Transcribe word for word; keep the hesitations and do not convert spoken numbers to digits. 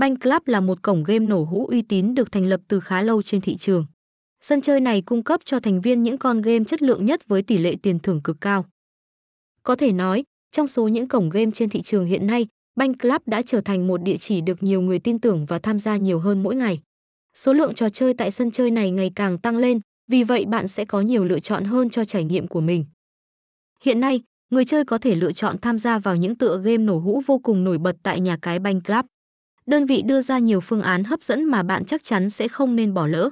Banh Club là một cổng game nổ hũ uy tín được thành lập từ khá lâu trên thị trường. Sân chơi này cung cấp cho thành viên những con game chất lượng nhất với tỷ lệ tiền thưởng cực cao. Có thể nói, trong số những cổng game trên thị trường hiện nay, Banh Club đã trở thành một địa chỉ được nhiều người tin tưởng và tham gia nhiều hơn mỗi ngày. Số lượng trò chơi tại sân chơi này ngày càng tăng lên, vì vậy bạn sẽ có nhiều lựa chọn hơn cho trải nghiệm của mình. Hiện nay, người chơi có thể lựa chọn tham gia vào những tựa game nổ hũ vô cùng nổi bật tại nhà cái Banh Club. Đơn vị đưa ra nhiều phương án hấp dẫn mà bạn chắc chắn sẽ không nên bỏ lỡ.